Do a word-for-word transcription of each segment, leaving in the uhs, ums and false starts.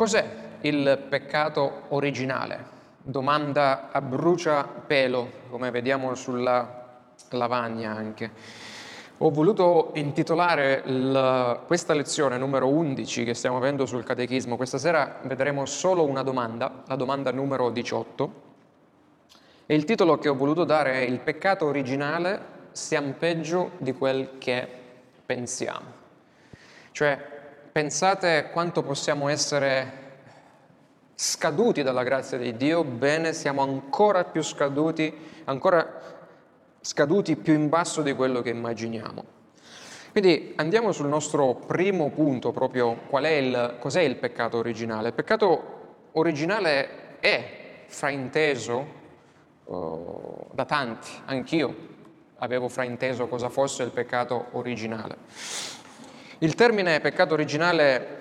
Cos'è il peccato originale? Domanda a bruciapelo, come vediamo sulla lavagna anche. Ho voluto intitolare il, questa lezione numero undici che stiamo avendo sul Catechismo. Questa sera vedremo solo una domanda, la domanda numero diciotto. E il titolo che ho voluto dare è: il peccato originale siamo peggio di quel che pensiamo. Cioè, pensate quanto possiamo essere scaduti dalla grazia di Dio, bene, siamo ancora più scaduti, ancora scaduti più in basso di quello che immaginiamo. Quindi andiamo sul nostro primo punto, proprio qual è il, cos'è il peccato originale. Il peccato originale è frainteso uh, da tanti, anch'io avevo frainteso cosa fosse il peccato originale. Il termine peccato originale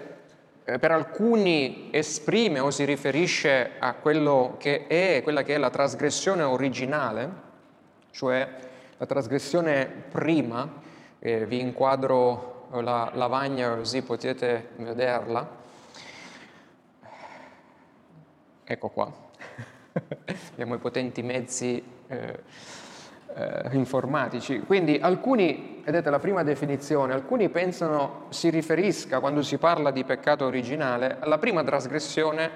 per alcuni esprime o si riferisce a quello che è, quella che è la trasgressione originale, cioè la trasgressione prima. Eh, vi inquadro la lavagna così potete vederla. Ecco qua. Abbiamo i potenti mezzi eh, eh, informatici. Quindi alcuni, vedete la prima definizione, alcuni pensano si riferisca, quando si parla di peccato originale, alla prima trasgressione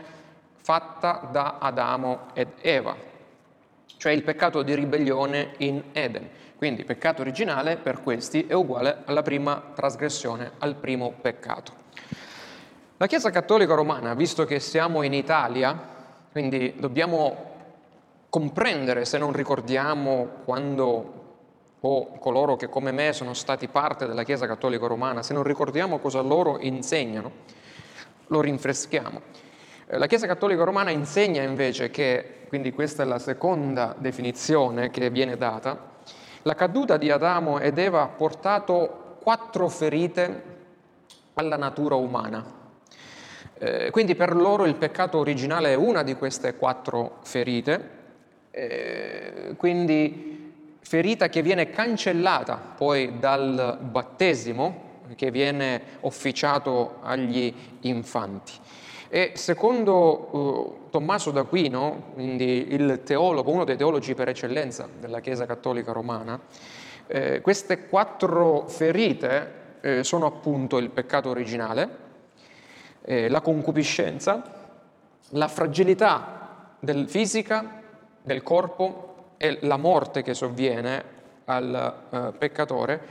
fatta da Adamo ed Eva, cioè il peccato di ribellione in Eden. Quindi peccato originale per questi è uguale alla prima trasgressione, al primo peccato. La Chiesa Cattolica Romana, visto che siamo in Italia, quindi dobbiamo comprendere, se non ricordiamo quando, o coloro che come me sono stati parte della Chiesa Cattolica Romana, se non ricordiamo cosa loro insegnano, lo rinfreschiamo. La Chiesa Cattolica Romana insegna invece che, quindi questa è la seconda definizione che viene data, la caduta di Adamo ed Eva ha portato quattro ferite alla natura umana. Eh, quindi per loro il peccato originale è una di queste quattro ferite, eh, quindi ferita che viene cancellata poi dal battesimo che viene officiato agli infanti. E secondo uh, Tommaso d'Aquino, quindi il teologo, uno dei teologi per eccellenza della Chiesa Cattolica Romana, eh, queste quattro ferite eh, sono appunto il peccato originale, eh, la concupiscenza, la fragilità del fisica, del corpo, e la morte che sovviene al eh, peccatore,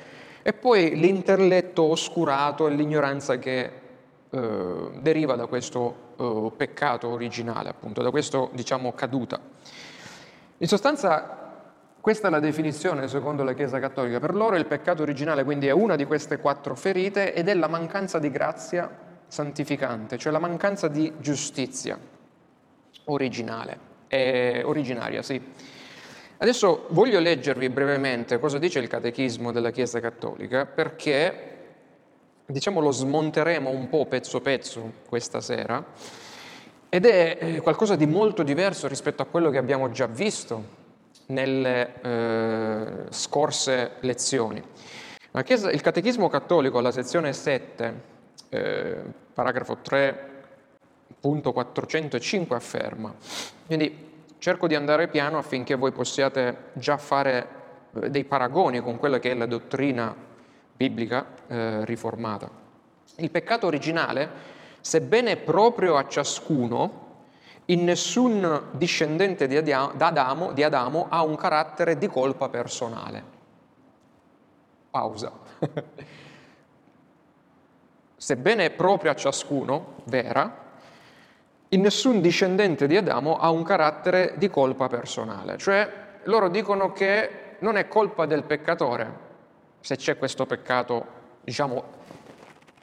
e poi l'intelletto oscurato e l'ignoranza che eh, deriva da questo eh, peccato originale, appunto, da questo, diciamo, caduta. In sostanza, questa è la definizione secondo la Chiesa Cattolica. Per loro il peccato originale, quindi, è una di queste quattro ferite ed è la mancanza di grazia santificante, cioè la mancanza di giustizia originale, eh, originaria, sì. Adesso voglio leggervi brevemente cosa dice il Catechismo della Chiesa Cattolica, perché, diciamo, lo smonteremo un po' pezzo pezzo questa sera, ed è qualcosa di molto diverso rispetto a quello che abbiamo già visto nelle eh, scorse lezioni. La Chiesa, il Catechismo Cattolico, alla sezione sette, eh, paragrafo tre punto quattrocentocinque, afferma, quindi cerco di andare piano affinché voi possiate già fare dei paragoni con quella che è la dottrina biblica eh, riformata. Il peccato originale, sebbene proprio a ciascuno, in nessun discendente di Adamo, di Adamo ha un carattere di colpa personale. Pausa. Sebbene proprio a ciascuno, vera, in nessun discendente di Adamo ha un carattere di colpa personale. Cioè, loro dicono che non è colpa del peccatore se c'è questo peccato, diciamo,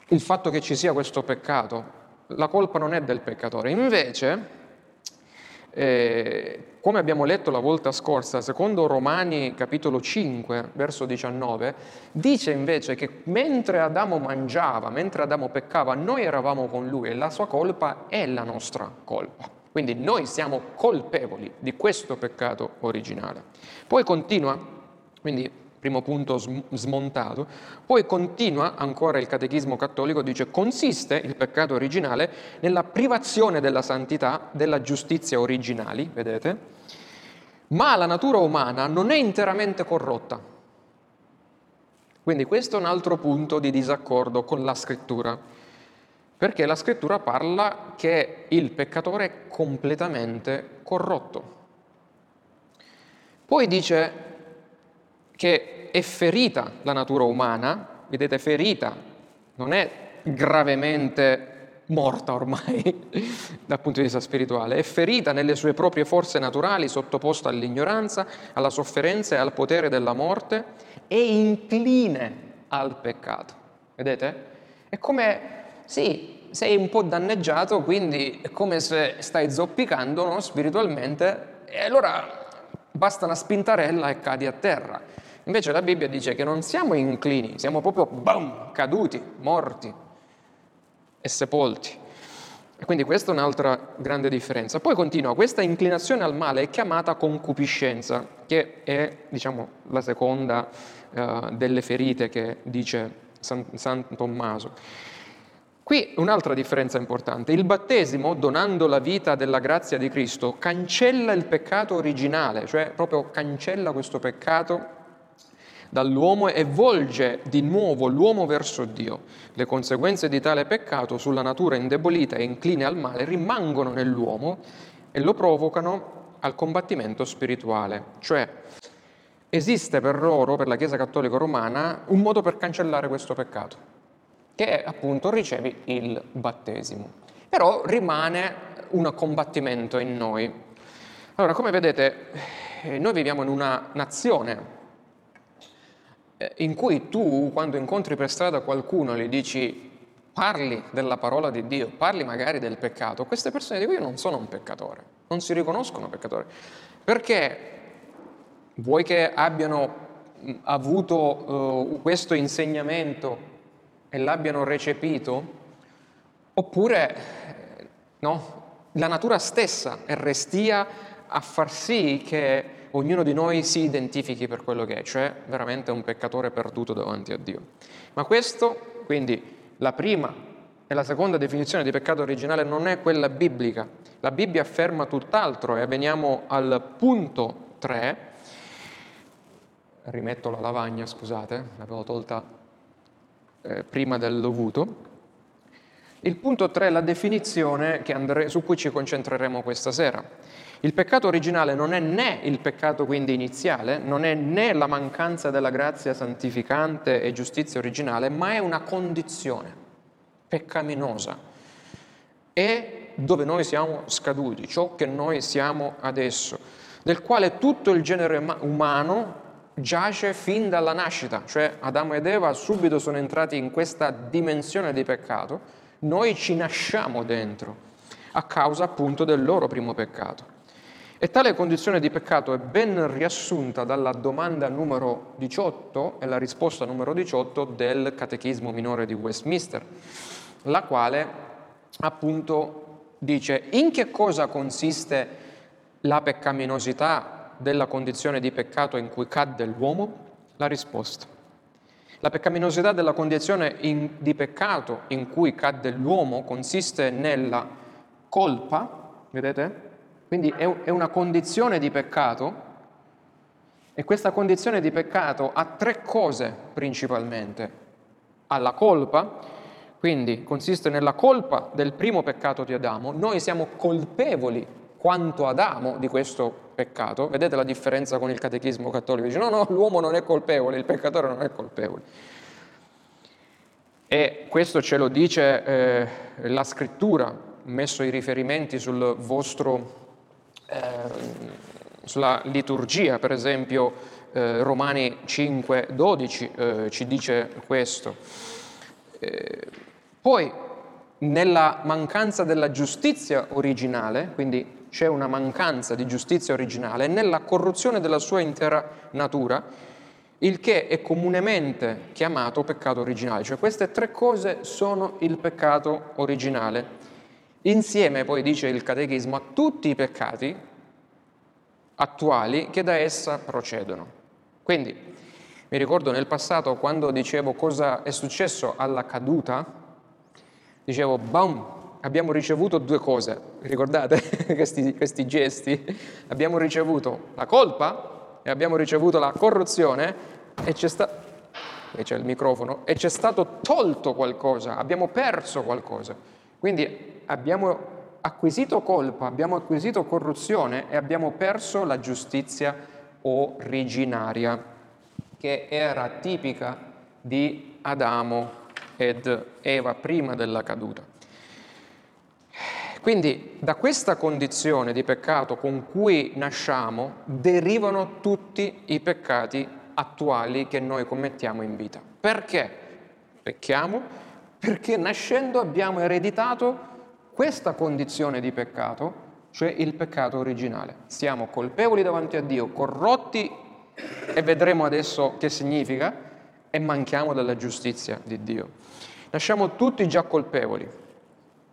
il fatto che ci sia questo peccato, la colpa non è del peccatore. Invece, eh, come abbiamo letto la volta scorsa, secondo Romani capitolo cinque, verso diciannove, dice invece che mentre Adamo mangiava, mentre Adamo peccava, noi eravamo con lui e la sua colpa è la nostra colpa. Quindi noi siamo colpevoli di questo peccato originale. Poi continua, quindi primo punto smontato. Poi continua ancora il Catechismo cattolico, dice: consiste il peccato originale nella privazione della santità, della giustizia originali, vedete, ma la natura umana non è interamente corrotta. Quindi questo è un altro punto di disaccordo con la Scrittura, perché la Scrittura parla che il peccatore è completamente corrotto. Poi dice che è ferita la natura umana, vedete, ferita, non è gravemente morta ormai dal punto di vista spirituale, è ferita nelle sue proprie forze naturali, sottoposta all'ignoranza, alla sofferenza e al potere della morte, e incline al peccato. Vedete? È come, sì, sei un po' danneggiato, quindi è come se stai zoppicando, no? Spiritualmente, e allora basta una spintarella e cadi a terra. Invece la Bibbia dice che non siamo inclini, siamo proprio bam, caduti, morti e sepolti. E quindi questa è un'altra grande differenza. Poi continua, questa inclinazione al male è chiamata concupiscenza, che è, diciamo, la seconda eh, delle ferite che dice San, San Tommaso. Qui un'altra differenza importante: il battesimo, donando la vita della grazia di Cristo, cancella il peccato originale, cioè proprio cancella questo peccato dall'uomo e volge di nuovo l'uomo verso Dio. Le conseguenze di tale peccato sulla natura indebolita e incline al male rimangono nell'uomo e lo provocano al combattimento spirituale. Cioè, esiste per loro, per la Chiesa Cattolica Romana, un modo per cancellare questo peccato, che appunto ricevi il battesimo. Però rimane un combattimento in noi. Allora, come vedete, noi viviamo in una nazione in cui tu, quando incontri per strada qualcuno, gli dici, parli della parola di Dio, parli magari del peccato, queste persone dicono, io non sono un peccatore, non si riconoscono peccatori, perché vuoi che abbiano avuto uh, questo insegnamento e l'abbiano recepito, oppure no, la natura stessa è restia a far sì che ognuno di noi si identifichi per quello che è, cioè veramente un peccatore perduto davanti a Dio. Ma questo, quindi, la prima e la seconda definizione di peccato originale non è quella biblica. La Bibbia afferma tutt'altro, e veniamo al punto tre. Rimetto la lavagna, scusate, l'avevo tolta eh, prima del dovuto. Il punto tre è la definizione che andre- su cui ci concentreremo questa sera. Il peccato originale non è né il peccato quindi iniziale, non è né la mancanza della grazia santificante e giustizia originale, ma è una condizione peccaminosa. È dove noi siamo scaduti, ciò che noi siamo adesso, del quale tutto il genere umano giace fin dalla nascita, cioè Adamo ed Eva subito sono entrati in questa dimensione di peccato, noi ci nasciamo dentro a causa appunto del loro primo peccato. E tale condizione di peccato è ben riassunta dalla domanda numero diciotto e la risposta numero diciotto del Catechismo Minore di Westminster, la quale appunto dice: in che cosa consiste la peccaminosità della condizione di peccato in cui cadde l'uomo? La risposta: la peccaminosità della condizione in, di peccato in cui cadde l'uomo consiste nella colpa, vedete? Quindi è una condizione di peccato, e questa condizione di peccato ha tre cose principalmente. Ha la colpa, quindi consiste nella colpa del primo peccato di Adamo. Noi siamo colpevoli quanto Adamo di questo peccato. Vedete la differenza con il Catechismo cattolico? Dice no, no, l'uomo non è colpevole, il peccatore non è colpevole. E questo ce lo dice eh, la Scrittura, messo i riferimenti sul vostro... sulla liturgia, per esempio eh, Romani cinque dodici eh, ci dice questo. Eh, poi nella mancanza della giustizia originale, quindi c'è una mancanza di giustizia originale, nella corruzione della sua intera natura, il che è comunemente chiamato peccato originale. Cioè queste tre cose sono il peccato originale. Insieme, poi dice il Catechismo, a tutti i peccati attuali che da essa procedono. Quindi Mi ricordo nel passato quando dicevo cosa è successo alla caduta, dicevo bam, abbiamo ricevuto due cose, ricordate questi, questi gesti? Abbiamo ricevuto la colpa e abbiamo ricevuto la corruzione e c'è stato, qui c'è il microfono, e c'è stato tolto qualcosa, abbiamo perso qualcosa, quindi abbiamo acquisito colpa, abbiamo acquisito corruzione e abbiamo perso la giustizia originaria, che era tipica di Adamo ed Eva prima della caduta. Quindi da questa condizione di peccato con cui nasciamo derivano tutti i peccati attuali che noi commettiamo in vita. Perché pecchiamo? Perché nascendo abbiamo ereditato questa condizione di peccato, cioè il peccato originale. Siamo colpevoli davanti a Dio, corrotti, e vedremo adesso che significa, e manchiamo della giustizia di Dio. Nasciamo tutti già colpevoli,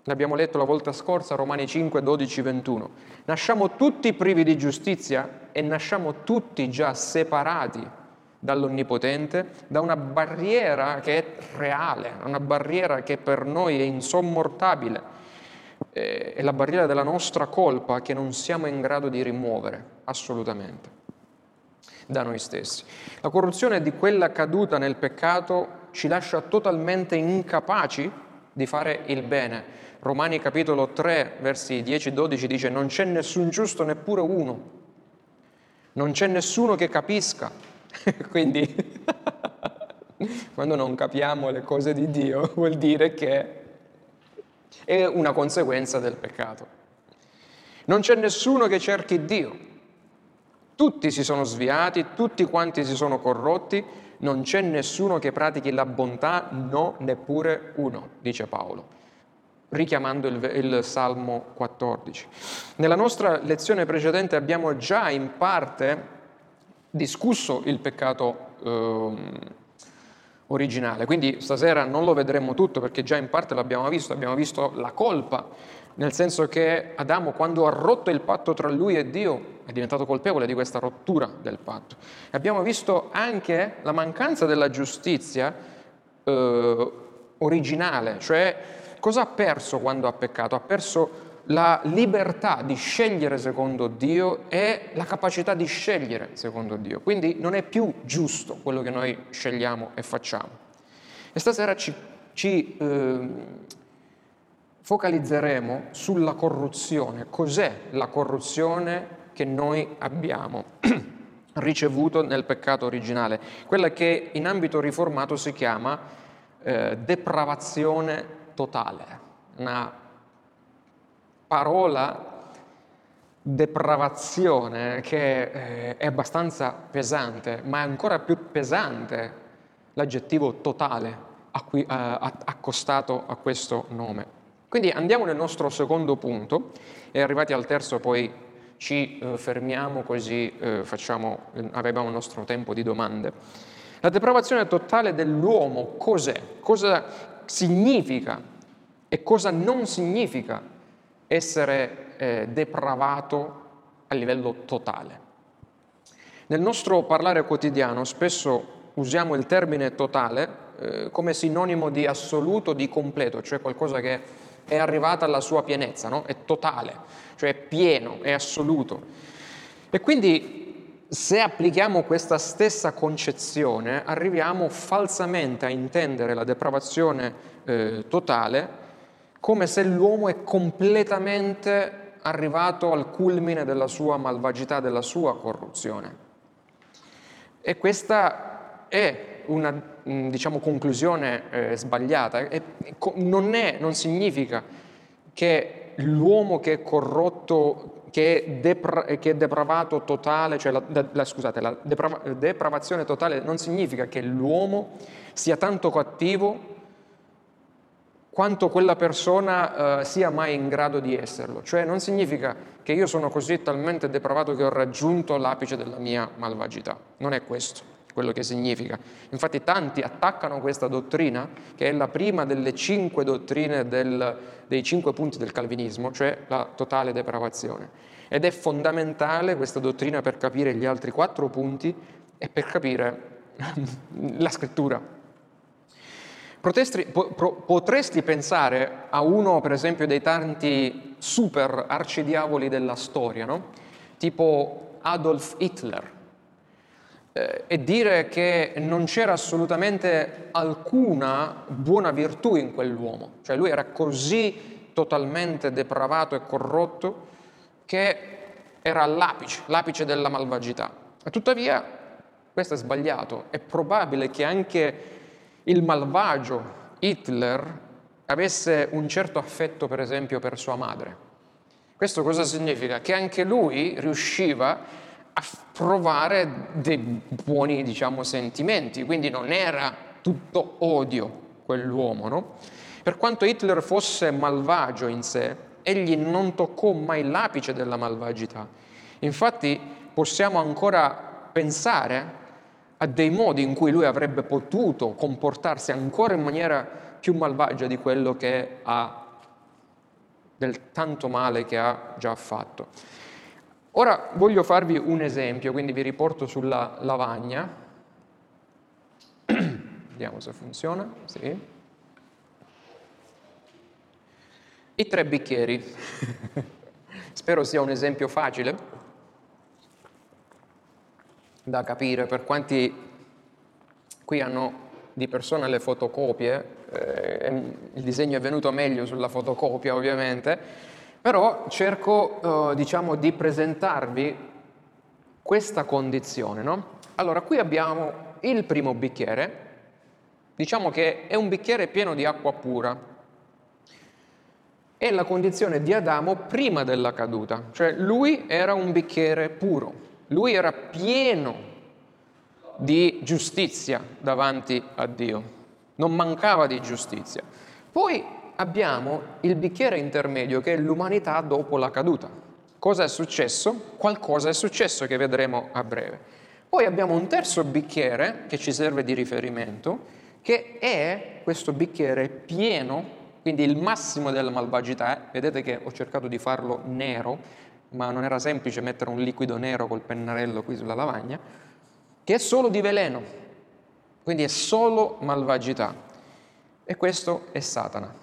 l'abbiamo letto la volta scorsa, Romani cinque, dodici, ventuno. Nasciamo tutti privi di giustizia e nasciamo tutti già separati dall'Onnipotente, da una barriera che è reale, una barriera che per noi è insormontabile, è la barriera della nostra colpa che non siamo in grado di rimuovere assolutamente da noi stessi. La corruzione di quella caduta nel peccato ci lascia totalmente incapaci di fare il bene. Romani capitolo tre, versi dieci dodici dice: non c'è nessun giusto, neppure uno. Non c'è nessuno che capisca. Quindi, quando non capiamo le cose di Dio, vuol dire che è una conseguenza del peccato. Non c'è nessuno che cerchi Dio. Tutti si sono sviati, tutti quanti si sono corrotti, non c'è nessuno che pratichi la bontà, no, neppure uno, dice Paolo, richiamando il, il Salmo quattordici. Nella nostra lezione precedente abbiamo già in parte discusso il peccato ehm, originale, quindi stasera non lo vedremo tutto perché già in parte l'abbiamo visto, abbiamo visto la colpa, nel senso che Adamo, quando ha rotto il patto tra lui e Dio, è diventato colpevole di questa rottura del patto. Abbiamo visto anche la mancanza della giustizia eh, originale, cioè cosa ha perso quando ha peccato? Ha perso la libertà di scegliere secondo Dio e la capacità di scegliere secondo Dio. Quindi non è più giusto quello che noi scegliamo e facciamo. E stasera ci... ci eh, focalizzeremo sulla corruzione, cos'è la corruzione che noi abbiamo ricevuto nel peccato originale, quella che in ambito riformato si chiama eh, depravazione totale, una parola depravazione che eh, è abbastanza pesante, ma è ancora più pesante l'aggettivo totale a cui, eh, accostato a questo nome. Quindi andiamo nel nostro secondo punto e arrivati al terzo poi ci eh, fermiamo così eh, facciamo, eh, abbiamo il nostro tempo di domande. La depravazione totale dell'uomo cos'è? Cosa significa e cosa non significa essere eh, depravato a livello totale? Nel nostro parlare quotidiano spesso usiamo il termine totale eh, come sinonimo di assoluto, di completo, cioè qualcosa che è arrivata alla sua pienezza, no? È totale, cioè è pieno, è assoluto. E quindi se applichiamo questa stessa concezione arriviamo falsamente a intendere la depravazione eh, totale come se l'uomo è completamente arrivato al culmine della sua malvagità, della sua corruzione. E questa è una, diciamo, conclusione eh, sbagliata. E non è, non significa che l'uomo che è corrotto, che è, depra- che è depravato totale, cioè la, la, la, scusate, la depra- depravazione totale non significa che l'uomo sia tanto cattivo quanto quella persona eh, sia mai in grado di esserlo. Cioè non significa che io sono così talmente depravato che ho raggiunto l'apice della mia malvagità. Non è questo quello che significa. Infatti tanti attaccano questa dottrina, che è la prima delle cinque dottrine del, dei cinque punti del Calvinismo, cioè la totale depravazione. Ed è fondamentale questa dottrina per capire gli altri quattro punti e per capire la scrittura. Potresti, po, pro, potresti pensare a uno, per esempio, dei tanti super arcidiavoli della storia, no? Tipo Adolf Hitler, eh, e dire che non c'era assolutamente alcuna buona virtù in quell'uomo. Cioè lui era così totalmente depravato e corrotto che era all'apice, l'apice della malvagità. E tuttavia, questo è sbagliato. È probabile che anche il malvagio Hitler avesse un certo affetto, per esempio, per sua madre. Questo cosa significa? Che anche lui riusciva a provare dei buoni, diciamo, sentimenti, quindi non era tutto odio quell'uomo, no? Per quanto Hitler fosse malvagio in sé, egli non toccò mai l'apice della malvagità. Infatti possiamo ancora pensare a dei modi in cui lui avrebbe potuto comportarsi ancora in maniera più malvagia di quello che ha, del tanto male che ha già fatto. Ora voglio farvi un esempio, quindi vi riporto sulla lavagna. Vediamo se funziona. Sì. I tre bicchieri. Spero sia un esempio facile da capire per quanti qui hanno di persona le fotocopie. Eh, il disegno è venuto meglio sulla fotocopia, ovviamente, però cerco eh, diciamo di presentarvi questa condizione, no? Allora, qui abbiamo il primo bicchiere, diciamo che è un bicchiere pieno di acqua pura. È la condizione di Adamo prima della caduta, cioè lui era un bicchiere puro, lui era pieno di giustizia davanti a Dio, non mancava di giustizia. Poi abbiamo il bicchiere intermedio che è l'umanità dopo la caduta. Cosa è successo? Qualcosa è successo che vedremo a breve. Poi abbiamo un terzo bicchiere che ci serve di riferimento, che è questo bicchiere pieno, quindi il massimo della malvagità. Vedete che ho cercato di farlo nero, ma non era semplice mettere un liquido nero col pennarello qui sulla lavagna, che è solo di veleno, quindi è solo malvagità. E questo è Satana.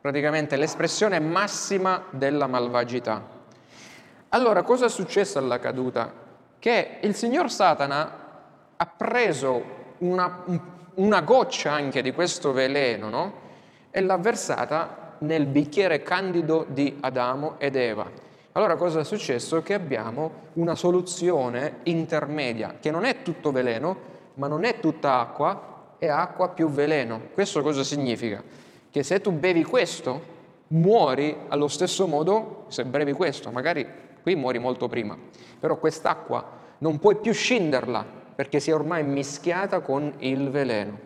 Praticamente l'espressione massima della malvagità. Allora, cosa è successo alla caduta? Che il signor Satana ha preso una... un una goccia anche di questo veleno, no? E l'ha versata nel bicchiere candido di Adamo ed Eva. Allora cosa è successo? Che abbiamo una soluzione intermedia, che non è tutto veleno, ma non è tutta acqua, è acqua più veleno. Questo cosa significa? Che se tu bevi questo, muori allo stesso modo se bevi questo. Magari qui muori molto prima, però quest'acqua non puoi più scinderla, perché si è ormai mischiata con il veleno.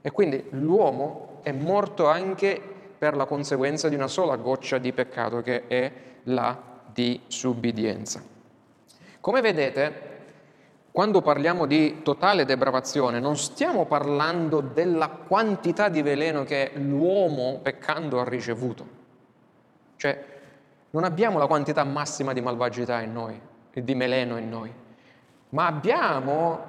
E quindi l'uomo è morto anche per la conseguenza di una sola goccia di peccato, che è la disubbidienza. Come vedete, quando parliamo di totale depravazione, non stiamo parlando della quantità di veleno che l'uomo peccando ha ricevuto. Cioè, non abbiamo la quantità massima di malvagità in noi, di veleno in noi, ma abbiamo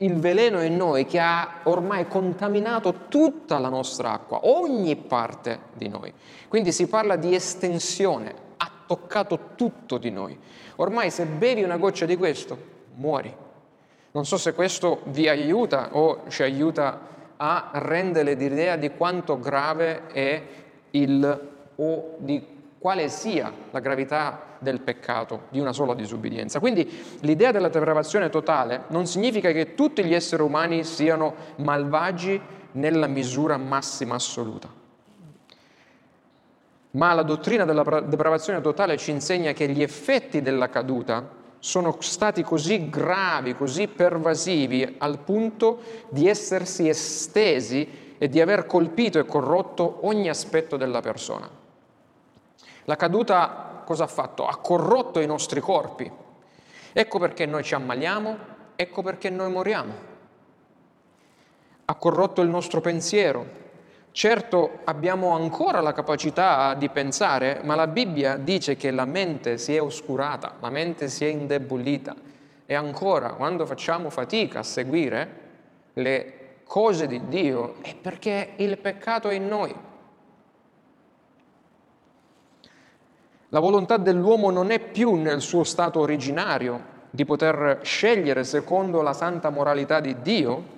il veleno in noi che ha ormai contaminato tutta la nostra acqua, ogni parte di noi. Quindi si parla di estensione, ha toccato tutto di noi. Ormai se bevi una goccia di questo, muori. Non so se questo vi aiuta o ci aiuta a rendere l'idea di quanto grave è il, o di quale sia la gravità del peccato di una sola disubbidienza. Quindi l'idea della depravazione totale non significa che tutti gli esseri umani siano malvagi nella misura massima assoluta, ma la dottrina della depravazione totale ci insegna che gli effetti della caduta sono stati così gravi, così pervasivi, al punto di essersi estesi e di aver colpito e corrotto ogni aspetto della persona. La caduta cosa ha fatto? Ha corrotto i nostri corpi. Ecco perché noi ci ammaliamo, ecco perché noi moriamo. Ha corrotto il nostro pensiero. Certo, abbiamo ancora la capacità di pensare, ma la Bibbia dice che la mente si è oscurata, la mente si è indebolita, E ancora, quando facciamo fatica a seguire le cose di Dio, è perché il peccato è in noi. La volontà dell'uomo non è più nel suo stato originario di poter scegliere secondo la santa moralità di Dio,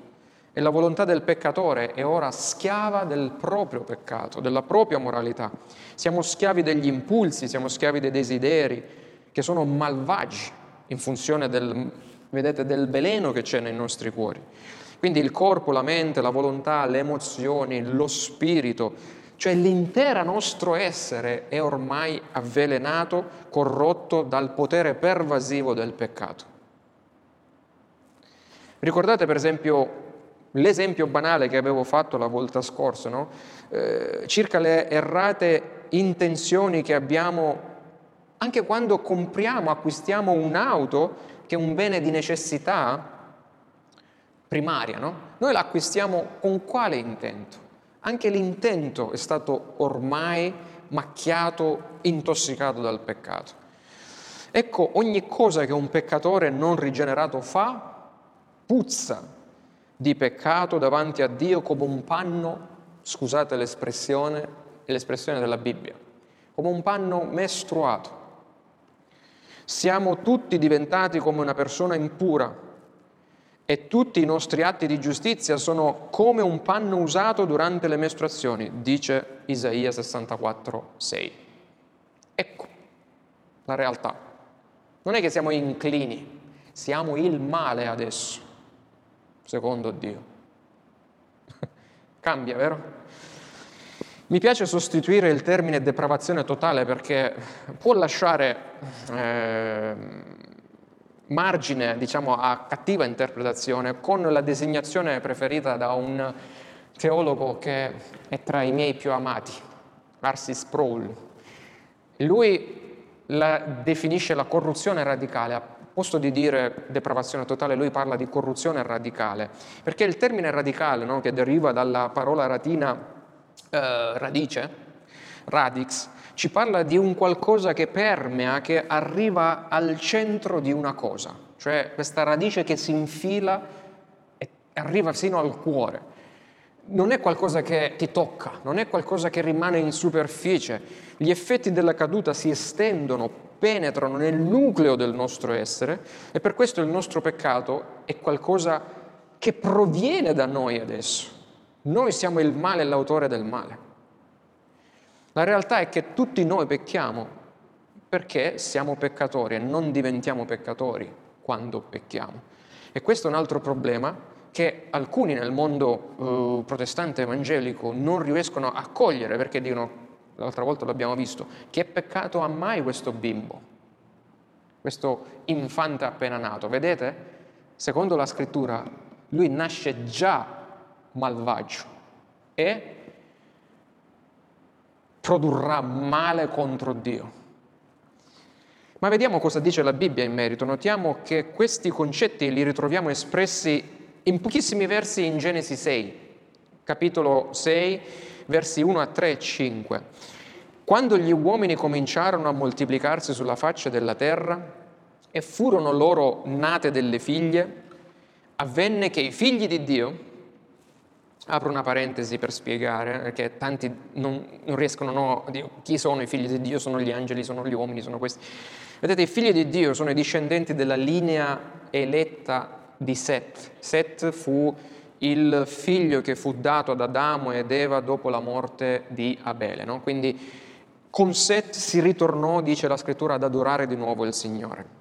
e la volontà del peccatore è ora schiava del proprio peccato, della propria moralità. Siamo schiavi degli impulsi, siamo schiavi dei desideri che sono malvagi in funzione del, vedete, del veleno che c'è nei nostri cuori. Quindi il corpo, la mente, la volontà, le emozioni, lo spirito, cioè l'intero nostro essere è ormai avvelenato, corrotto dal potere pervasivo del peccato. Ricordate per esempio l'esempio banale che avevo fatto la volta scorsa, no? eh, circa le errate intenzioni che abbiamo anche quando compriamo, acquistiamo un'auto che è un bene di necessità primaria, no? Noi la acquistiamo con quale intento? Anche l'intento è stato ormai macchiato, intossicato dal peccato. Ecco, ogni cosa che un peccatore non rigenerato fa, puzza di peccato davanti a Dio come un panno, scusate l'espressione, è l'espressione della Bibbia, come un panno mestruato. Siamo tutti diventati come una persona impura, e tutti i nostri atti di giustizia sono come un panno usato durante le mestruazioni, dice Isaia sessantaquattro sei. Ecco la realtà. Non è che siamo inclini, siamo il male adesso, secondo Dio. Cambia, vero? Mi piace sostituire il termine depravazione totale perché può lasciare... Eh, margine, diciamo, a cattiva interpretazione, con la designazione preferita da un teologo che è tra i miei più amati, R C Sproul. Lui la definisce la corruzione radicale. A posto di dire depravazione totale, lui parla di corruzione radicale, perché il termine radicale, no, che deriva dalla parola latina eh, radice, radix, ci parla di un qualcosa che permea, che arriva al centro di una cosa, cioè questa radice che si infila e arriva fino al cuore. Non è qualcosa che ti tocca, non è qualcosa che rimane in superficie. Gli effetti della caduta si estendono, penetrano nel nucleo del nostro essere, e per questo il nostro peccato è qualcosa che proviene da noi adesso. Noi siamo il male e l'autore del male. La realtà è che tutti noi pecchiamo perché siamo peccatori e non diventiamo peccatori quando pecchiamo. E questo è un altro problema che alcuni nel mondo eh, protestante evangelico non riescono a cogliere, perché dicono, l'altra volta l'abbiamo visto, che peccato ha mai questo bimbo, questo infante appena nato? Vedete? Secondo la scrittura lui nasce già malvagio e produrrà male contro Dio. Ma vediamo cosa dice la Bibbia in merito. Notiamo che questi concetti li ritroviamo espressi in pochissimi versi in Genesi sei, capitolo sei, versi uno a tre e cinque. Quando gli uomini cominciarono a moltiplicarsi sulla faccia della terra e furono loro nate delle figlie, avvenne che i figli di Dio... Apro una parentesi per spiegare, perché tanti non, non riescono, no, chi sono i figli di Dio? Sono gli angeli, sono gli uomini, sono questi. Vedete, i figli di Dio sono i discendenti della linea eletta di Set. Set fu il figlio che fu dato ad Adamo ed Eva dopo la morte di Abele, no? Quindi con Set si ritornò, dice la scrittura, ad adorare di nuovo il Signore.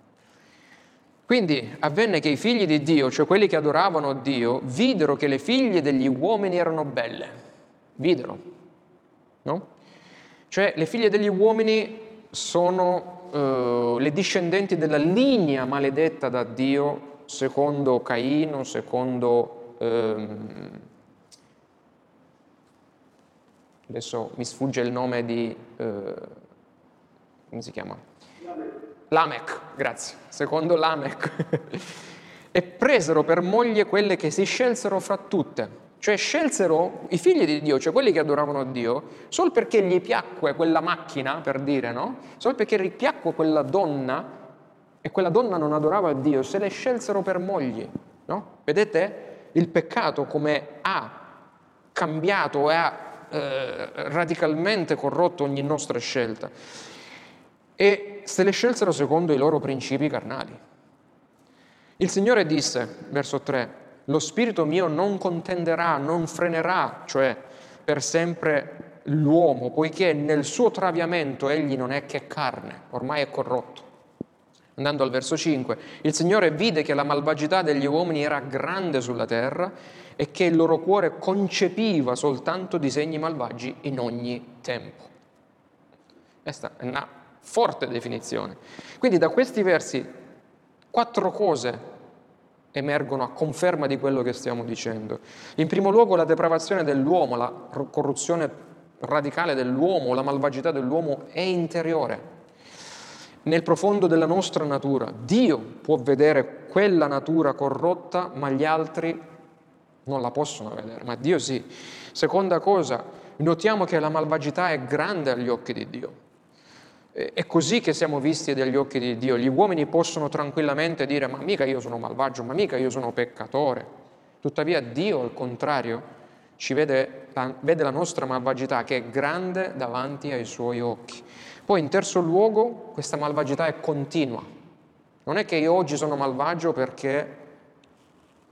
Quindi avvenne che i figli di Dio, cioè quelli che adoravano Dio, videro che le figlie degli uomini erano belle. Videro, no? Cioè le figlie degli uomini sono eh, le discendenti della linea maledetta da Dio, secondo Caino, secondo... Ehm... Adesso mi sfugge il nome di... Eh... come si chiama? Lamech, grazie, secondo Lamech. E presero per moglie quelle che si scelsero fra tutte, cioè scelsero i figli di Dio, cioè quelli che adoravano Dio, solo perché gli piacque quella macchina, per dire, no? Solo perché gli piacque quella donna, e quella donna non adorava Dio, se le scelsero per mogli, no? Vedete il peccato come ha cambiato e ha eh, radicalmente corrotto ogni nostra scelta. E se le scelsero secondo i loro principi carnali. Il Signore disse, verso tre, lo spirito mio non contenderà, non frenerà, cioè per sempre l'uomo, poiché nel suo traviamento egli non è che carne, ormai è corrotto. Andando al verso cinque, il Signore vide che la malvagità degli uomini era grande sulla terra e che il loro cuore concepiva soltanto disegni malvagi in ogni tempo. Questa è una forte definizione. Quindi da questi versi quattro cose emergono a conferma di quello che stiamo dicendo. In primo luogo la depravazione dell'uomo, la corruzione radicale dell'uomo, la malvagità dell'uomo è interiore. Nel profondo della nostra natura, Dio può vedere quella natura corrotta, ma gli altri non la possono vedere, ma Dio sì. Seconda cosa, notiamo che la malvagità è grande agli occhi di Dio. È così che siamo visti dagli occhi di Dio. Gli uomini possono tranquillamente dire ma mica io sono malvagio, ma mica io sono peccatore. Tuttavia Dio al contrario ci vede la, vede la nostra malvagità che è grande davanti ai suoi occhi. Poi in terzo luogo questa malvagità è continua. Non è che io oggi sono malvagio perché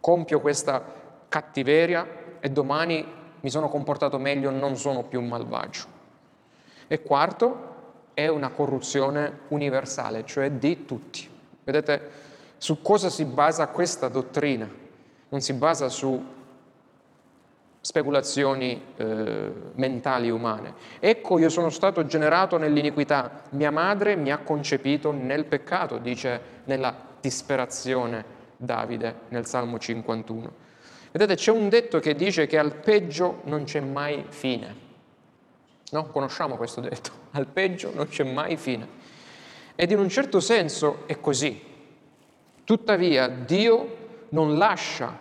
compio questa cattiveria e domani mi sono comportato meglio, non sono più malvagio. E quarto, è una corruzione universale, cioè di tutti. Vedete, su cosa si basa questa dottrina? Non si basa su speculazioni eh, mentali umane. Ecco, io sono stato generato nell'iniquità, mia madre mi ha concepito nel peccato, dice nella disperazione Davide nel Salmo cinquantuno. Vedete, c'è un detto che dice che al peggio non c'è mai fine. No? Conosciamo questo detto, al peggio non c'è mai fine. Ed in un certo senso è così. Tuttavia Dio non lascia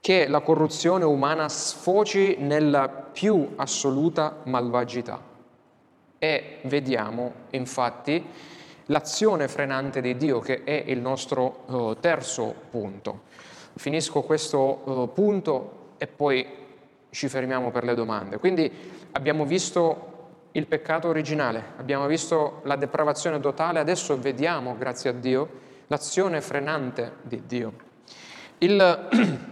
che la corruzione umana sfoci nella più assoluta malvagità. E vediamo infatti l'azione frenante di Dio, che è il nostro eh, terzo punto. Finisco questo eh, punto e poi ci fermiamo per le domande. Quindi abbiamo visto il peccato originale, abbiamo visto la depravazione totale, adesso vediamo, grazie a Dio, l'azione frenante di Dio. Il,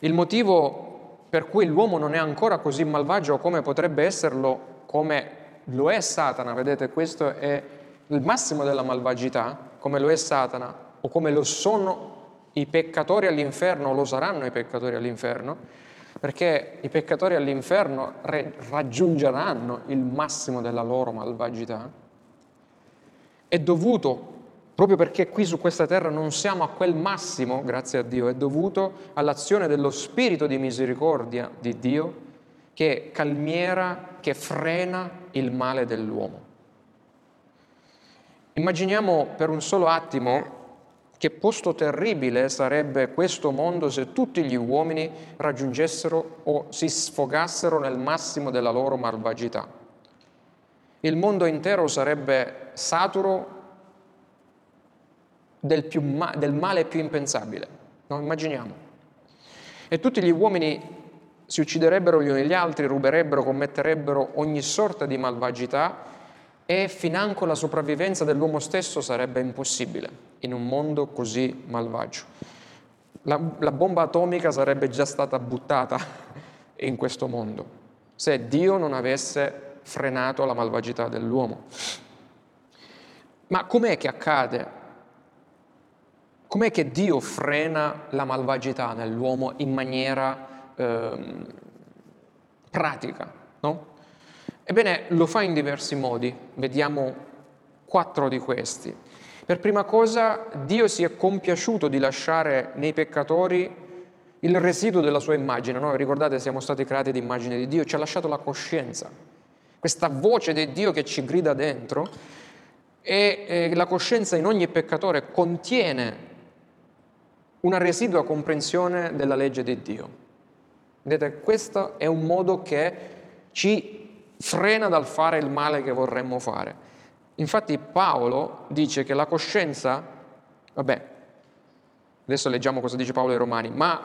il motivo per cui l'uomo non è ancora così malvagio come potrebbe esserlo, come lo è Satana, vedete, questo è il massimo della malvagità, come lo è Satana, o come lo sono i peccatori all'inferno, o lo saranno i peccatori all'inferno, perché i peccatori all'inferno raggiungeranno il massimo della loro malvagità, è dovuto, proprio perché qui su questa terra non siamo a quel massimo, grazie a Dio, è dovuto all'azione dello Spirito di misericordia di Dio che calmiera, che frena il male dell'uomo. Immaginiamo per un solo attimo che posto terribile sarebbe questo mondo se tutti gli uomini raggiungessero o si sfogassero nel massimo della loro malvagità. Il mondo intero sarebbe saturo del, più ma- del male più impensabile, no? Immaginiamo. E tutti gli uomini si ucciderebbero gli uni gli altri, ruberebbero, commetterebbero ogni sorta di malvagità, e financo la sopravvivenza dell'uomo stesso sarebbe impossibile in un mondo così malvagio. La, la bomba atomica sarebbe già stata buttata in questo mondo se Dio non avesse frenato la malvagità dell'uomo. Ma com'è che accade? Com'è che Dio frena la malvagità nell'uomo in maniera eh, pratica, no? Ebbene, lo fa in diversi modi, vediamo quattro di questi. Per prima cosa, Dio si è compiaciuto di lasciare nei peccatori il residuo della sua immagine. Noi ricordate, siamo stati creati di immagine di Dio, ci ha lasciato la coscienza, questa voce di Dio che ci grida dentro, e eh, la coscienza in ogni peccatore contiene una residua comprensione della legge di Dio. Vedete, questo è un modo che ci frena dal fare il male che vorremmo fare. Infatti Paolo dice che la coscienza, vabbè, adesso leggiamo cosa dice Paolo ai Romani, ma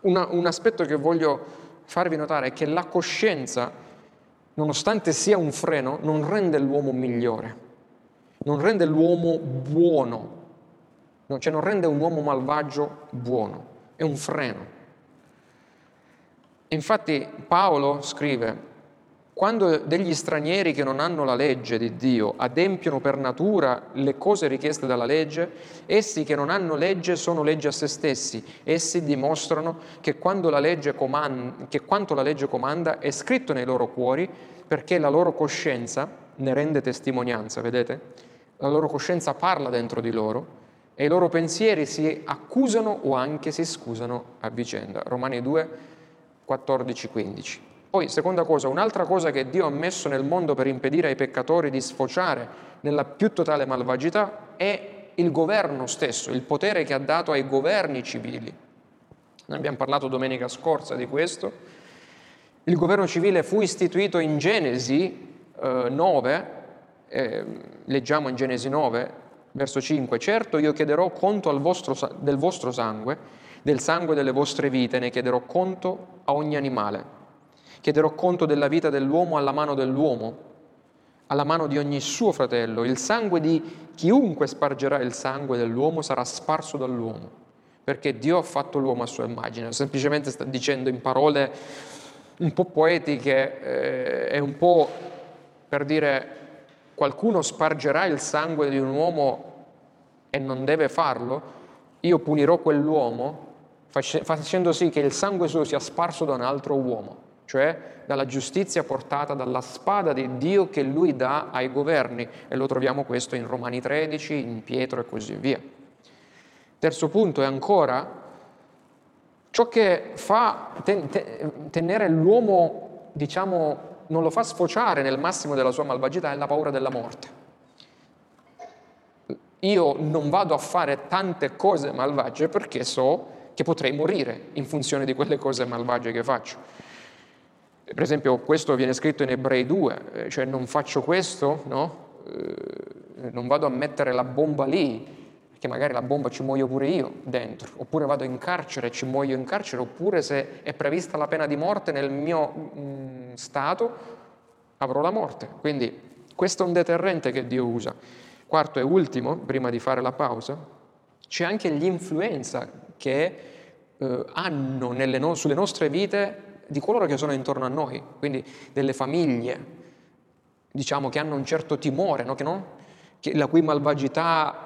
una, un aspetto che voglio farvi notare è che la coscienza, nonostante sia un freno, non rende l'uomo migliore, non rende l'uomo buono, cioè non rende un uomo malvagio buono, è un freno. Infatti Paolo scrive: quando degli stranieri che non hanno la legge di Dio adempiono per natura le cose richieste dalla legge, essi che non hanno legge sono legge a se stessi, essi dimostrano che, quando la legge comanda, che quanto la legge comanda è scritto nei loro cuori, perché la loro coscienza ne rende testimonianza, vedete? La loro coscienza parla dentro di loro e i loro pensieri si accusano o anche si scusano a vicenda. Romani due, quattordici quindici. Poi, seconda cosa, un'altra cosa che Dio ha messo nel mondo per impedire ai peccatori di sfociare nella più totale malvagità è il governo stesso, il potere che ha dato ai governi civili. Ne abbiamo parlato domenica scorsa di questo. Il governo civile fu istituito in Genesi eh, nove, eh, leggiamo in Genesi nove, verso cinque, certo io chiederò conto al vostro, del vostro sangue, del sangue delle vostre vite, ne chiederò conto a ogni animale. Chiederò conto della vita dell'uomo alla mano dell'uomo, alla mano di ogni suo fratello. Il sangue di chiunque spargerà il sangue dell'uomo sarà sparso dall'uomo, perché Dio ha fatto l'uomo a sua immagine. Semplicemente sta dicendo in parole un po' poetiche eh, e un po' per dire qualcuno spargerà il sangue di un uomo e non deve farlo, io punirò quell'uomo facendo sì che il sangue suo sia sparso da un altro uomo. Cioè dalla giustizia portata dalla spada di Dio che lui dà ai governi, e lo troviamo questo in Romani tredici, in Pietro e così via. Terzo punto è ancora ciò che fa ten- ten- tenere l'uomo, diciamo, non lo fa sfociare nel massimo della sua malvagità, è la paura della morte. Io non vado a fare tante cose malvagie perché so che potrei morire in funzione di quelle cose malvagie che faccio. Per esempio questo viene scritto in Ebrei due, cioè non faccio questo, no? Eh, non vado a mettere la bomba lì, perché magari la bomba ci muoio pure io dentro, oppure vado in carcere e ci muoio in carcere, oppure se è prevista la pena di morte nel mio mh, stato avrò la morte. Quindi questo è un deterrente che Dio usa. Quarto e ultimo, prima di fare la pausa, c'è anche l'influenza che eh, hanno nelle no- sulle nostre vite di coloro che sono intorno a noi, quindi delle famiglie, diciamo, che hanno un certo timore, no? Che no? Che la cui malvagità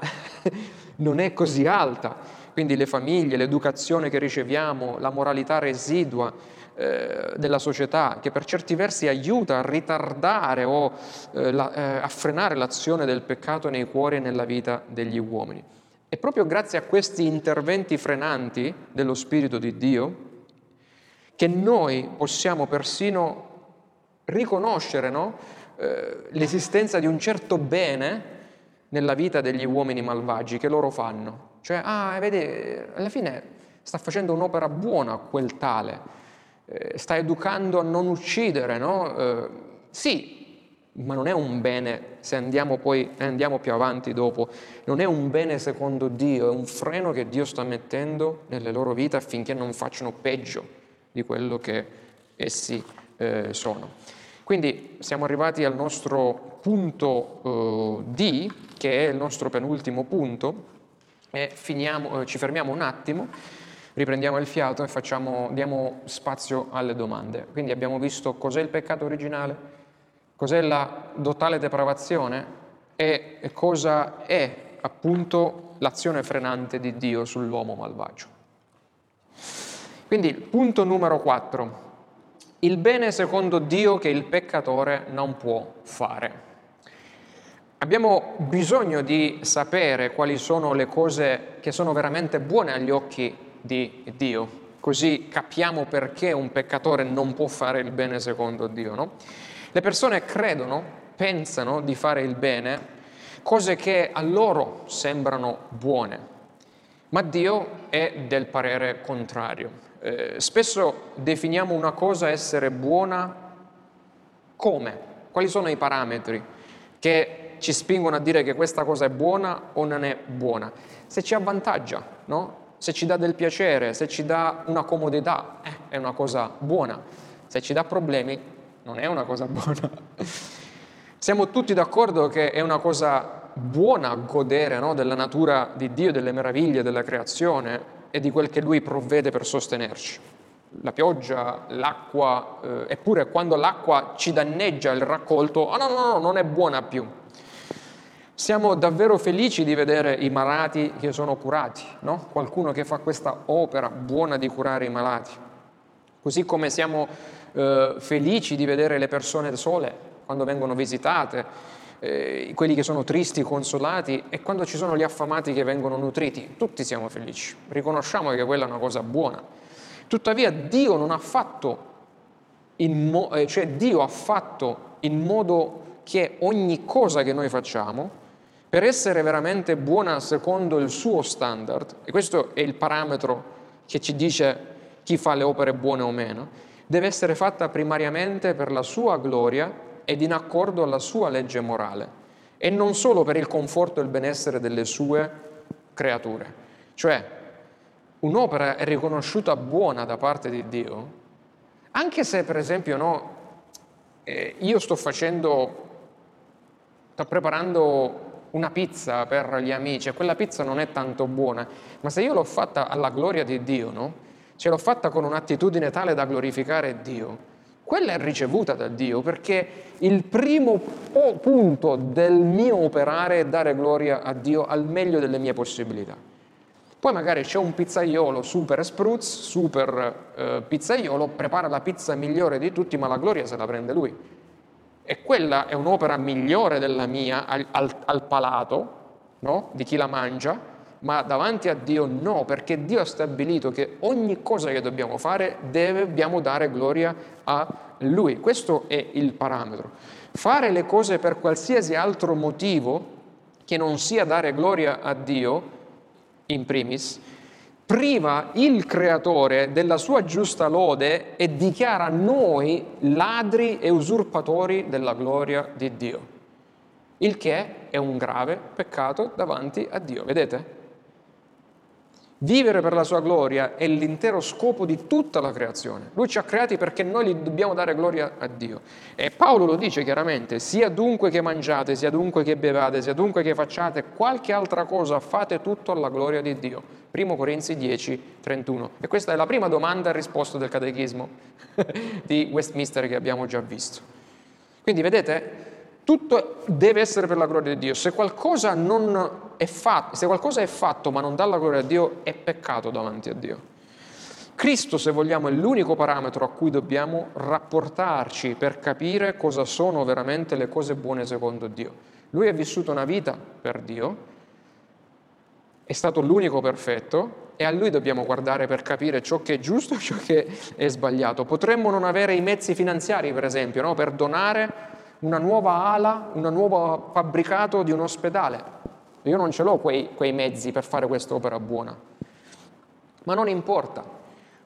non è così alta. Quindi le famiglie, l'educazione che riceviamo, la moralità residua eh, della società, che per certi versi aiuta a ritardare o eh, la, eh, a frenare l'azione del peccato nei cuori e nella vita degli uomini. E proprio grazie a questi interventi frenanti dello Spirito di Dio, che noi possiamo persino riconoscere, no? eh, l'esistenza di un certo bene nella vita degli uomini malvagi che loro fanno. Cioè, ah, vedi, alla fine sta facendo un'opera buona quel tale, eh, sta educando a non uccidere, no? Eh, sì, ma non è un bene, se andiamo poi andiamo più avanti dopo, non è un bene secondo Dio, è un freno che Dio sta mettendo nelle loro vite affinché non facciano peggio di quello che essi eh, sono. Quindi siamo arrivati al nostro punto eh, D, che è il nostro penultimo punto, e finiamo, eh, ci fermiamo un attimo, riprendiamo il fiato e facciamo, diamo spazio alle domande. Quindi abbiamo visto cos'è il peccato originale, cos'è la totale depravazione e cosa è appunto l'azione frenante di Dio sull'uomo malvagio. Quindi punto numero quattro, il bene secondo Dio che il peccatore non può fare. Abbiamo bisogno di sapere quali sono le cose che sono veramente buone agli occhi di Dio, così capiamo perché un peccatore non può fare il bene secondo Dio, no? Le persone credono, pensano di fare il bene, cose che a loro sembrano buone, ma Dio è del parere contrario. Eh, spesso definiamo una cosa essere buona come? Quali sono i parametri che ci spingono a dire che questa cosa è buona o non è buona. Se ci avvantaggia, no? Se ci dà del piacere, se ci dà una comodità, eh, è una cosa buona. Se ci dà problemi, non è una cosa buona. Siamo tutti d'accordo che è una cosa buona godere, no? della natura di Dio, delle meraviglie della creazione e di quel che Lui provvede per sostenerci. La pioggia, l'acqua, eh, eppure quando l'acqua ci danneggia il raccolto, ah no, no, no, non è buona più. Siamo davvero felici di vedere i malati che sono curati, no? Qualcuno che fa questa opera buona di curare i malati. Così come siamo eh, felici di vedere le persone sole quando vengono visitate, eh, quelli che sono tristi, consolati, e quando ci sono gli affamati che vengono nutriti. Tutti siamo felici, riconosciamo che quella è una cosa buona. Tuttavia Dio non ha fatto, in mo- cioè Dio ha fatto in modo che ogni cosa che noi facciamo, per essere veramente buona secondo il suo standard, e questo è il parametro che ci dice chi fa le opere buone o meno, deve essere fatta primariamente per la sua gloria ed in accordo alla sua legge morale, e non solo per il conforto e il benessere delle sue creature. Cioè, un'opera è riconosciuta buona da parte di Dio, anche se, per esempio, no, eh, io sto facendo, sto preparando una pizza per gli amici, e quella pizza non è tanto buona, ma se io l'ho fatta alla gloria di Dio, no? Ce l'ho fatta con un'attitudine tale da glorificare Dio, quella è ricevuta da Dio, perché il primo punto del mio operare è dare gloria a Dio al meglio delle mie possibilità. Poi magari c'è un pizzaiolo super spruz, super eh, pizzaiolo, prepara la pizza migliore di tutti, ma la gloria se la prende lui. E quella è un'opera migliore della mia al, al, al palato, no? Di chi la mangia, ma davanti a Dio no, perché Dio ha stabilito che ogni cosa che dobbiamo fare dobbiamo dare gloria a Lui. Questo è il parametro. Fare le cose per qualsiasi altro motivo che non sia dare gloria a Dio, in primis, priva il Creatore della sua giusta lode e dichiara noi ladri e usurpatori della gloria di Dio, il che è un grave peccato davanti a Dio. Vedete? Vivere per la sua gloria è l'intero scopo di tutta la creazione. Lui ci ha creati perché noi gli dobbiamo dare gloria a Dio. E Paolo lo dice chiaramente: sia dunque che mangiate, sia dunque che bevate, sia dunque che facciate qualche altra cosa, fate tutto alla gloria di Dio. Primo Corinzi dieci, trentuno. E questa è la prima domanda e risposta del Catechismo di Westminster che abbiamo già visto. Quindi vedete, tutto deve essere per la gloria di Dio. Se qualcosa non è fatto, se qualcosa è fatto ma non dà la gloria a Dio, è peccato davanti a Dio. Cristo, se vogliamo, è l'unico parametro a cui dobbiamo rapportarci per capire cosa sono veramente le cose buone secondo Dio. Lui ha vissuto una vita per Dio, è stato l'unico perfetto, e a Lui dobbiamo guardare per capire ciò che è giusto e ciò che è sbagliato. Potremmo non avere i mezzi finanziari, per esempio, no? per donare una nuova ala, un nuovo fabbricato di un ospedale. Io non ce l'ho quei, quei mezzi per fare quest'opera buona. Ma non importa.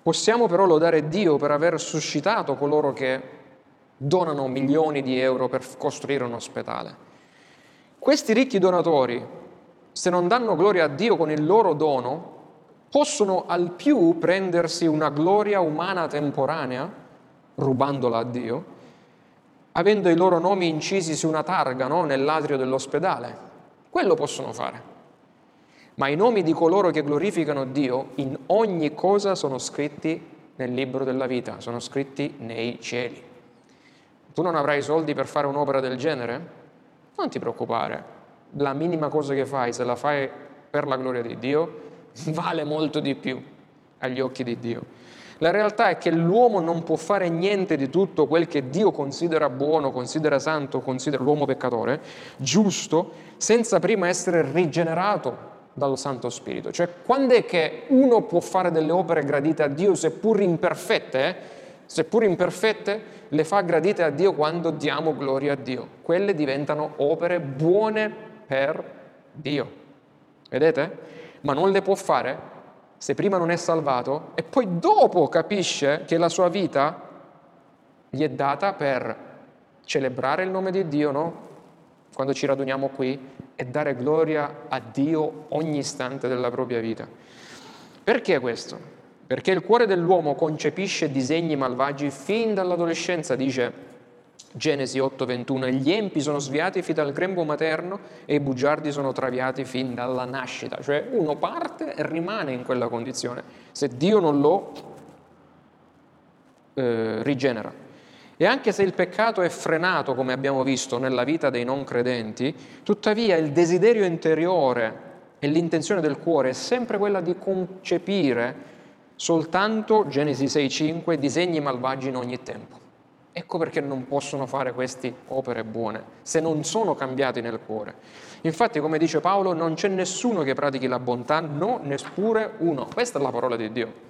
Possiamo però lodare Dio per aver suscitato coloro che donano milioni di euro per costruire un ospedale. Questi ricchi donatori, se non danno gloria a Dio con il loro dono, possono al più prendersi una gloria umana temporanea, rubandola a Dio, avendo i loro nomi incisi su una targa, no? nell'atrio dell'ospedale. Quello possono fare. Ma i nomi di coloro che glorificano Dio in ogni cosa sono scritti nel libro della vita, sono scritti nei cieli. Tu non avrai soldi per fare un'opera del genere? Non ti preoccupare. La minima cosa che fai, se la fai per la gloria di Dio, vale molto di più agli occhi di Dio. La realtà è che l'uomo non può fare niente di tutto quel che Dio considera buono, considera santo, considera l'uomo peccatore, giusto, senza prima essere rigenerato dal Santo Spirito. Cioè, quando è che uno può fare delle opere gradite a Dio, seppur imperfette, eh? seppur imperfette, le fa gradite a Dio quando diamo gloria a Dio. Quelle diventano opere buone per Dio. Vedete? Ma non le può fare se prima non è salvato e poi dopo capisce che la sua vita gli è data per celebrare il nome di Dio, no? quando ci raduniamo qui, è dare gloria a Dio ogni istante della propria vita. Perché questo? Perché il cuore dell'uomo concepisce disegni malvagi fin dall'adolescenza, dice Genesi otto ventuno, gli empi sono sviati fin dal grembo materno e i bugiardi sono traviati fin dalla nascita. Cioè uno parte e rimane in quella condizione se Dio non lo eh, rigenera. E anche se il peccato è frenato, come abbiamo visto, nella vita dei non credenti, tuttavia il desiderio interiore e l'intenzione del cuore è sempre quella di concepire soltanto, Genesi sei cinque, disegni malvagi in ogni tempo. Ecco perché non possono fare queste opere buone, se non sono cambiati nel cuore. Infatti, come dice Paolo, non c'è nessuno che pratichi la bontà, no, neppure uno. Questa è la parola di Dio.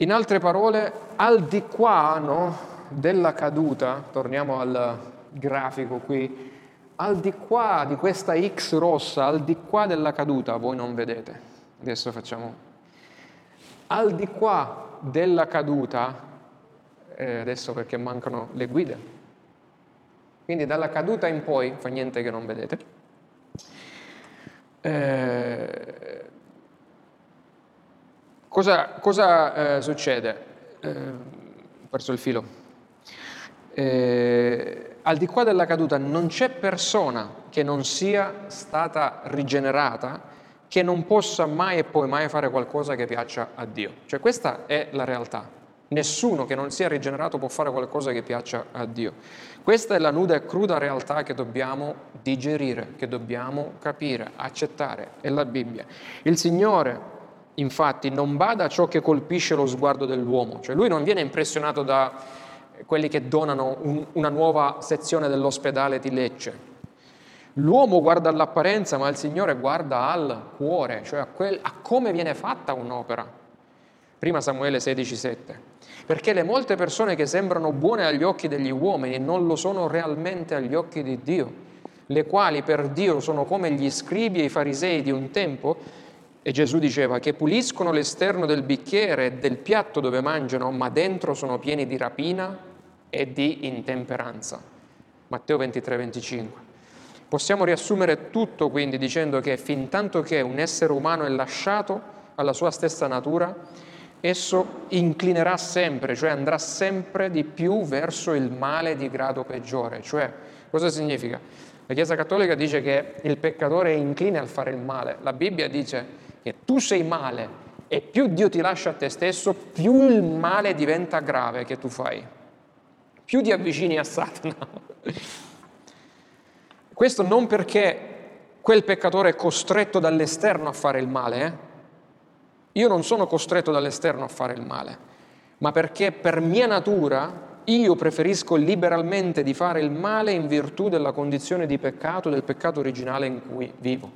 In altre parole, al di qua, no, della caduta, torniamo al grafico qui, al di qua di questa X rossa, al di qua della caduta, voi non vedete. Adesso facciamo... Al di qua della caduta... Eh, adesso perché mancano le guide, quindi dalla caduta in poi fa niente che non vedete, eh, cosa, cosa eh, succede? Eh, ho perso il filo. Eh, al di qua della caduta non c'è persona che non sia stata rigenerata che non possa mai e poi mai fare qualcosa che piaccia a Dio. Cioè questa è la realtà. Nessuno che non sia rigenerato può fare qualcosa che piaccia a Dio. Questa è la nuda e cruda realtà che dobbiamo digerire, che dobbiamo capire, accettare. È la Bibbia. Il Signore, infatti, non bada a ciò che colpisce lo sguardo dell'uomo. Cioè Lui non viene impressionato da quelli che donano un, una nuova sezione dell'ospedale di Lecce. L'uomo guarda all'apparenza, ma il Signore guarda al cuore, cioè a, quel, a come viene fatta un'opera. Prima Samuele sedici sette. Perché le molte persone che sembrano buone agli occhi degli uomini non lo sono realmente agli occhi di Dio, le quali per Dio sono come gli scribi e i farisei di un tempo, e Gesù diceva, che puliscono l'esterno del bicchiere e del piatto dove mangiano, ma dentro sono pieni di rapina e di intemperanza. Matteo ventitré venticinque. Possiamo riassumere tutto quindi dicendo che fin tanto che un essere umano è lasciato alla sua stessa natura, esso inclinerà sempre, cioè andrà sempre di più verso il male di grado peggiore. Cioè, cosa significa? La Chiesa Cattolica dice che il peccatore è incline al fare il male. La Bibbia dice che tu sei male e più Dio ti lascia a te stesso, più il male diventa grave che tu fai. Più ti avvicini a Satana. Questo non perché quel peccatore è costretto dall'esterno a fare il male, eh? Io non sono costretto dall'esterno a fare il male, ma perché per mia natura io preferisco liberalmente di fare il male in virtù della condizione di peccato, del peccato originale in cui vivo.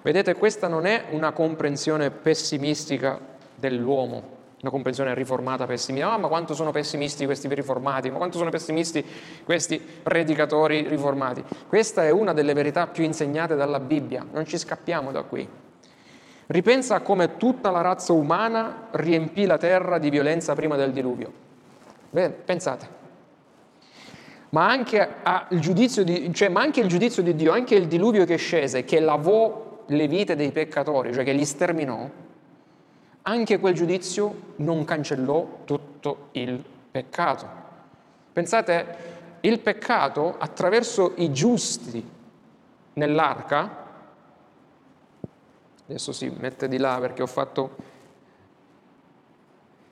Vedete, questa non è una comprensione pessimistica dell'uomo, una comprensione riformata pessimistica. Ah, ma quanto sono pessimisti questi riformati, ma quanto sono pessimisti questi predicatori riformati. Questa è una delle verità più insegnate dalla Bibbia, non ci scappiamo da qui. Ripensa a come tutta la razza umana riempì la terra di violenza prima del diluvio. Beh, pensate. Ma anche, a il giudizio di, cioè, ma anche il giudizio di Dio, anche il diluvio che scese, che lavò le vite dei peccatori, cioè che li sterminò, anche quel giudizio non cancellò tutto il peccato. Pensate, il peccato attraverso i giusti nell'arca, adesso si mette di là perché ho fatto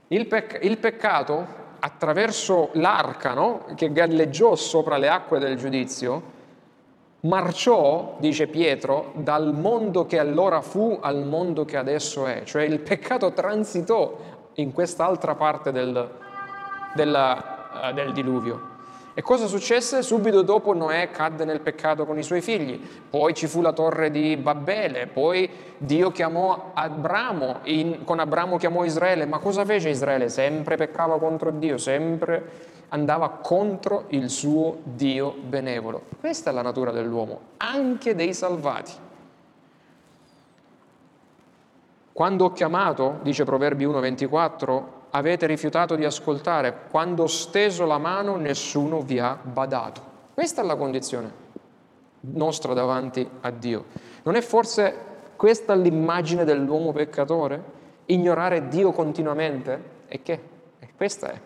il, pec- il peccato attraverso l'arca, no? Che galleggiò sopra le acque del giudizio, marciò, dice Pietro, dal mondo che allora fu al mondo che adesso è. Cioè il peccato transitò in quest'altra parte del, della, uh, del diluvio. E cosa successe? Subito dopo Noè cadde nel peccato con i suoi figli, poi ci fu la torre di Babele, poi Dio chiamò Abramo, in, con Abramo chiamò Israele. Ma cosa fece Israele? Sempre peccava contro Dio, sempre andava contro il suo Dio benevolo. Questa è la natura dell'uomo, anche dei salvati. Quando ho chiamato, dice Proverbi uno ventiquattro, avete rifiutato di ascoltare, quando ho steso la mano nessuno vi ha badato. Questa è la condizione nostra davanti a Dio. Non è forse questa l'immagine dell'uomo peccatore? Ignorare Dio continuamente? E che? E questa è.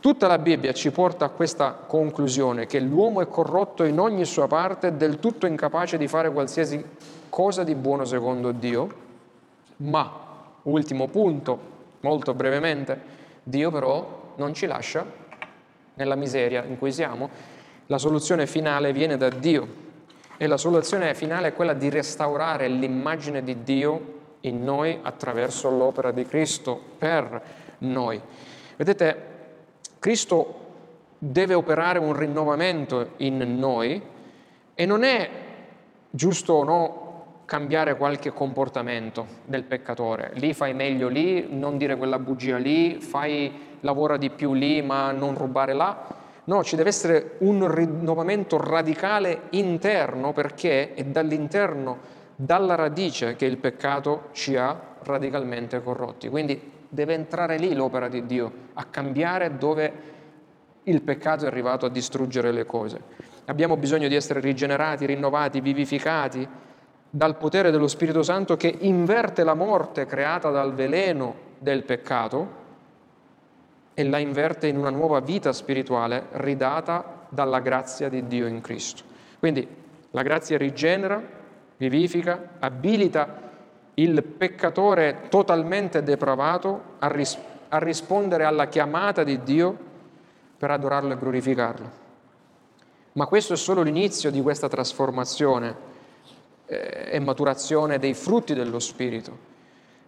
Tutta la Bibbia ci porta a questa conclusione, che l'uomo è corrotto in ogni sua parte, del tutto incapace di fare qualsiasi cosa di buono secondo Dio, ma, ultimo punto, molto brevemente, Dio però non ci lascia nella miseria in cui siamo. La soluzione finale viene da Dio e la soluzione finale è quella di restaurare l'immagine di Dio in noi attraverso l'opera di Cristo per noi. Vedete, Cristo deve operare un rinnovamento in noi e non è giusto o no cambiare qualche comportamento del peccatore. Lì fai meglio lì, non dire quella bugia lì, fai lavora di più lì ma non rubare là. No, ci deve essere un rinnovamento radicale interno, perché è dall'interno, dalla radice, che il peccato ci ha radicalmente corrotti. Quindi deve entrare lì l'opera di Dio a cambiare dove il peccato è arrivato a distruggere le cose. Abbiamo bisogno di essere rigenerati, rinnovati, vivificati dal potere dello Spirito Santo, che inverte la morte creata dal veleno del peccato e la inverte in una nuova vita spirituale ridata dalla grazia di Dio in Cristo. Quindi la grazia rigenera, vivifica, abilita il peccatore totalmente depravato a, ris- a rispondere alla chiamata di Dio per adorarlo e glorificarlo. Ma questo è solo l'inizio di questa trasformazione eh, e maturazione dei frutti dello Spirito,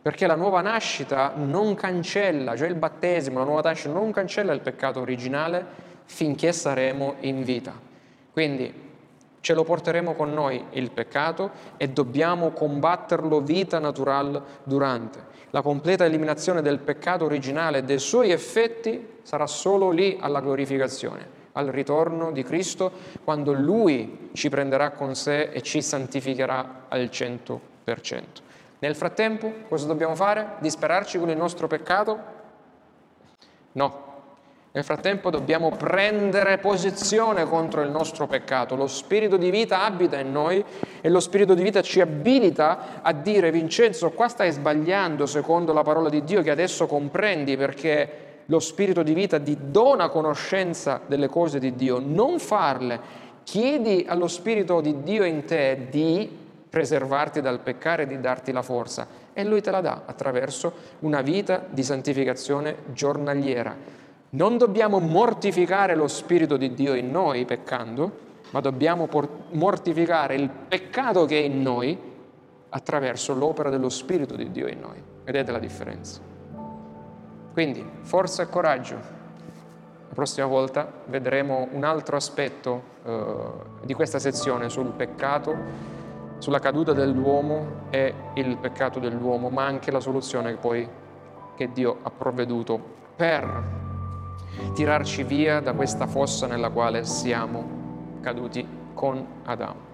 perché la nuova nascita non cancella, cioè il battesimo, la nuova nascita non cancella il peccato originale finché saremo in vita. Quindi ce lo porteremo con noi il peccato e dobbiamo combatterlo vita natural durante. La completa eliminazione del peccato originale e dei suoi effetti sarà solo lì alla glorificazione, al ritorno di Cristo, quando Lui ci prenderà con sé e ci santificherà al cento per cento. Nel frattempo, cosa dobbiamo fare? Disperarci con il nostro peccato? No. Nel frattempo dobbiamo prendere posizione contro il nostro peccato. Lo spirito di vita abita in noi e lo spirito di vita ci abilita a dire: Vincenzo, qua stai sbagliando secondo la parola di Dio che adesso comprendi, perché lo spirito di vita ti dona conoscenza delle cose di Dio. Non farle. Chiedi allo spirito di Dio in te di preservarti dal peccare e di darti la forza. E Lui te la dà attraverso una vita di santificazione giornaliera. Non dobbiamo mortificare lo Spirito di Dio in noi peccando, ma dobbiamo por- mortificare il peccato che è in noi attraverso l'opera dello Spirito di Dio in noi. Vedete la differenza? Quindi, forza e coraggio. La prossima volta vedremo un altro aspetto eh, di questa sezione sul peccato, sulla caduta dell'uomo e il peccato dell'uomo, ma anche la soluzione che poi che Dio ha provveduto per tirarci via da questa fossa nella quale siamo caduti con Adamo.